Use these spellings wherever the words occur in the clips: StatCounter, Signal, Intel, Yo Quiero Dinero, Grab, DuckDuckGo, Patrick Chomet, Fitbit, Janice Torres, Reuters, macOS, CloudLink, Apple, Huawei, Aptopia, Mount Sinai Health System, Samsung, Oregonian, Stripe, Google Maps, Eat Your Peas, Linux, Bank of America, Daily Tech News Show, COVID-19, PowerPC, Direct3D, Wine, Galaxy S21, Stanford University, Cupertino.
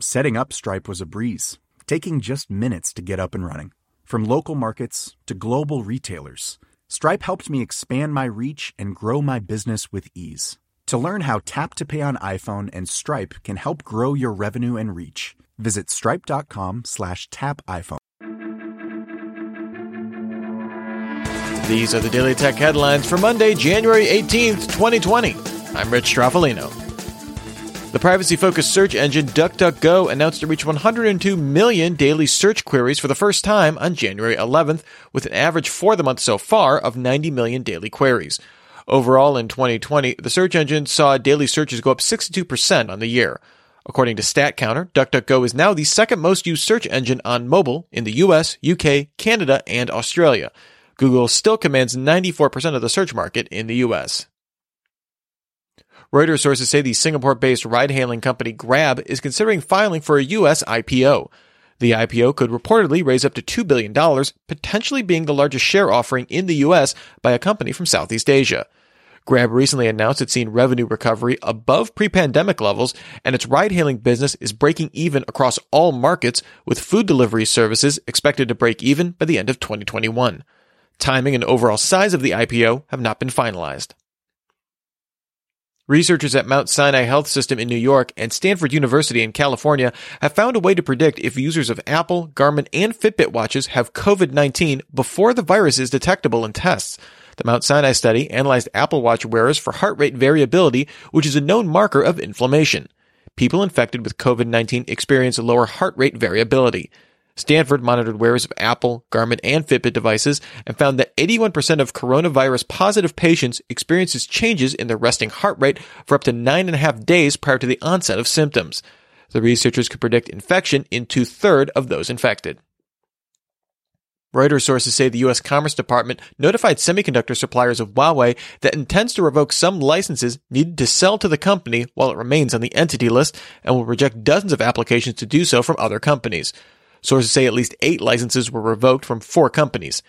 Setting up Stripe was a breeze, taking just minutes to get up and running. From local markets to global retailers, Stripe helped me expand my reach and grow my business with ease. To learn how Tap to Pay on iPhone and Stripe can help grow your revenue and reach, visit stripe.com/tapiphone. These are the Daily Tech headlines for Monday, January 18th, 2020. I'm Rich Trafalino. The privacy-focused search engine DuckDuckGo announced it reached 102 million daily search queries for the first time on January 11th, with an average for the month so far of 90 million daily queries. Overall, in 2020, the search engine saw daily searches go up 62% on the year. According to StatCounter, DuckDuckGo is now the second most used search engine on mobile in the US, UK, Canada, and Australia. Google still commands 94% of the search market in the US. Reuters sources say the Singapore-based ride-hailing company Grab is considering filing for a U.S. IPO. The IPO could reportedly raise up to $2 billion, potentially being the largest share offering in the U.S. by a company from Southeast Asia. Grab recently announced it's seen revenue recovery above pre-pandemic levels, and its ride-hailing business is breaking even across all markets, with food delivery services expected to break even by the end of 2021. Timing and overall size of the IPO have not been finalized. Researchers at Mount Sinai Health System in New York and Stanford University in California have found a way to predict if users of Apple, Garmin, and Fitbit watches have COVID-19 before the virus is detectable in tests. The Mount Sinai study analyzed Apple Watch wearers for heart rate variability, which is a known marker of inflammation. People infected with COVID-19 experience lower heart rate variability. Stanford monitored wearers of Apple, Garmin, and Fitbit devices and found that 81% of coronavirus-positive patients experiences changes in their resting heart rate for up to 9.5 days prior to the onset of symptoms. The researchers could predict infection in 2/3 of those infected. Reuters sources say the U.S. Commerce Department notified semiconductor suppliers of Huawei that intends to revoke some licenses needed to sell to the company while it remains on the entity list and will reject dozens of applications to do so from other companies. Sources say at least 8 licenses were revoked from 4 companies.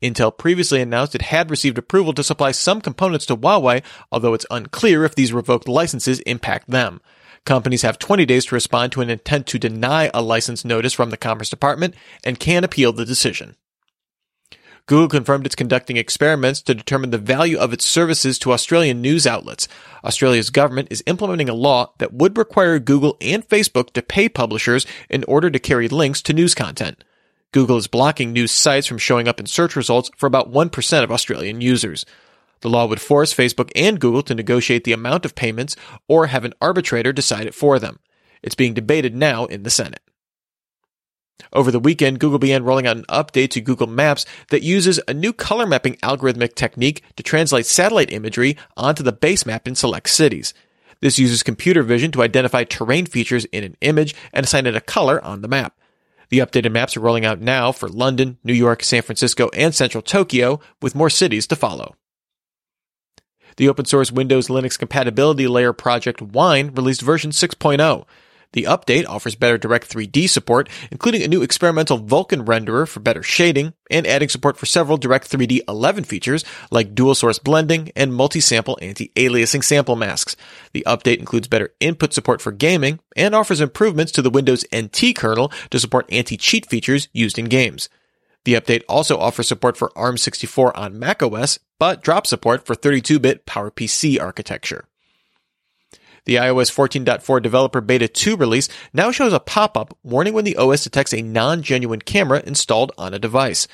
Intel previously announced it had received approval to supply some components to Huawei, although it's unclear if these revoked licenses impact them. Companies have 20 days to respond to an intent to deny a license notice from the Commerce Department and can appeal the decision. Google confirmed it's conducting experiments to determine the value of its services to Australian news outlets. Australia's government is implementing a law that would require Google and Facebook to pay publishers in order to carry links to news content. Google is blocking news sites from showing up in search results for about 1% of Australian users. The law would force Facebook and Google to negotiate the amount of payments or have an arbitrator decide it for them. It's being debated now in the Senate. Over the weekend, Google began rolling out an update to Google Maps that uses a new color mapping algorithmic technique to translate satellite imagery onto the base map in select cities. This uses computer vision to identify terrain features in an image and assign it a color on the map. The updated maps are rolling out now for London, New York, San Francisco, and central Tokyo, with more cities to follow. The open-source Windows Linux compatibility layer project Wine released version 6.0. The update offers better Direct3D support, including a new experimental Vulkan renderer for better shading, and adding support for several Direct3D 11 features like dual-source blending and multi-sample anti-aliasing sample masks. The update includes better input support for gaming and offers improvements to the Windows NT kernel to support anti-cheat features used in games. The update also offers support for ARM64 on macOS, but drops support for 32-bit PowerPC architecture. The iOS 14.4 Developer Beta 2 release now shows a pop-up warning when the OS detects a non-genuine camera installed on a device.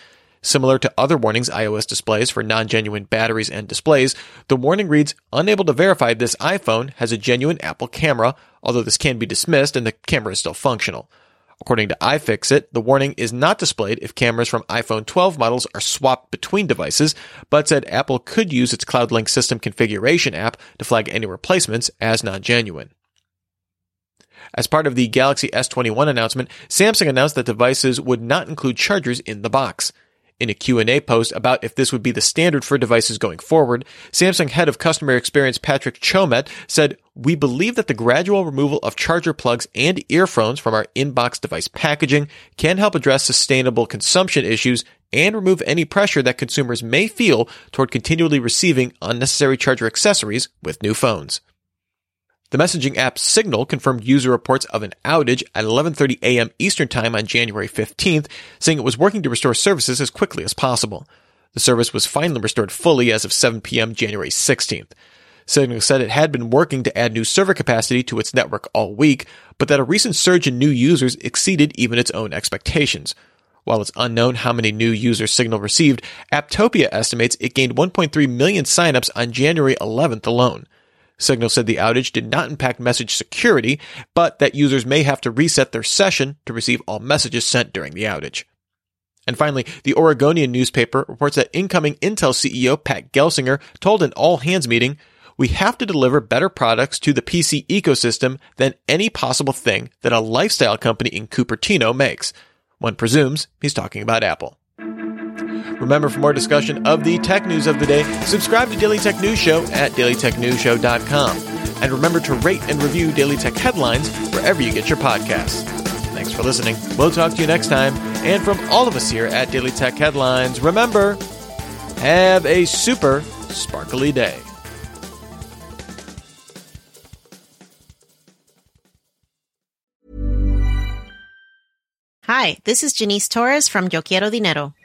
Similar to other warnings iOS displays for non-genuine batteries and displays, the warning reads, "Unable to verify this iPhone has a genuine Apple camera," although this can be dismissed and the camera is still functional. According to iFixit, the warning is not displayed if cameras from iPhone 12 models are swapped between devices, but said Apple could use its CloudLink system configuration app to flag any replacements as non-genuine. As part of the Galaxy S21 announcement, Samsung announced that devices would not include chargers in the box. In a Q&A post about if this would be the standard for devices going forward, Samsung head of customer experience Patrick Chomet said, "We believe that the gradual removal of charger plugs and earphones from our in-box device packaging can help address sustainable consumption issues and remove any pressure that consumers may feel toward continually receiving unnecessary charger accessories with new phones." The messaging app Signal confirmed user reports of an outage at 11:30 a.m. Eastern Time on January 15th, saying it was working to restore services as quickly as possible. The service was finally restored fully as of 7 p.m. January 16th. Signal said it had been working to add new server capacity to its network all week, but that a recent surge in new users exceeded even its own expectations. While it's unknown how many new users Signal received, Aptopia estimates it gained 1.3 million signups on January 11th alone. Signal said the outage did not impact message security, but that users may have to reset their session to receive all messages sent during the outage. And finally, the Oregonian newspaper reports that incoming Intel CEO Pat Gelsinger told an all-hands meeting, "We have to deliver better products to the PC ecosystem than any possible thing that a lifestyle company in Cupertino makes." One presumes he's talking about Apple. Remember, for more discussion of the tech news of the day, subscribe to Daily Tech News Show at dailytechnewsshow.com. And remember to rate and review Daily Tech Headlines wherever you get your podcasts. Thanks for listening. We'll talk to you next time. And from all of us here at Daily Tech Headlines, remember, have a super sparkly day. Hi, this is Janice Torres from Yo Quiero Dinero.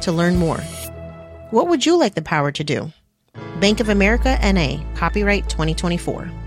to learn more. What would you like the power to do? Bank of America, N.A., copyright 2024.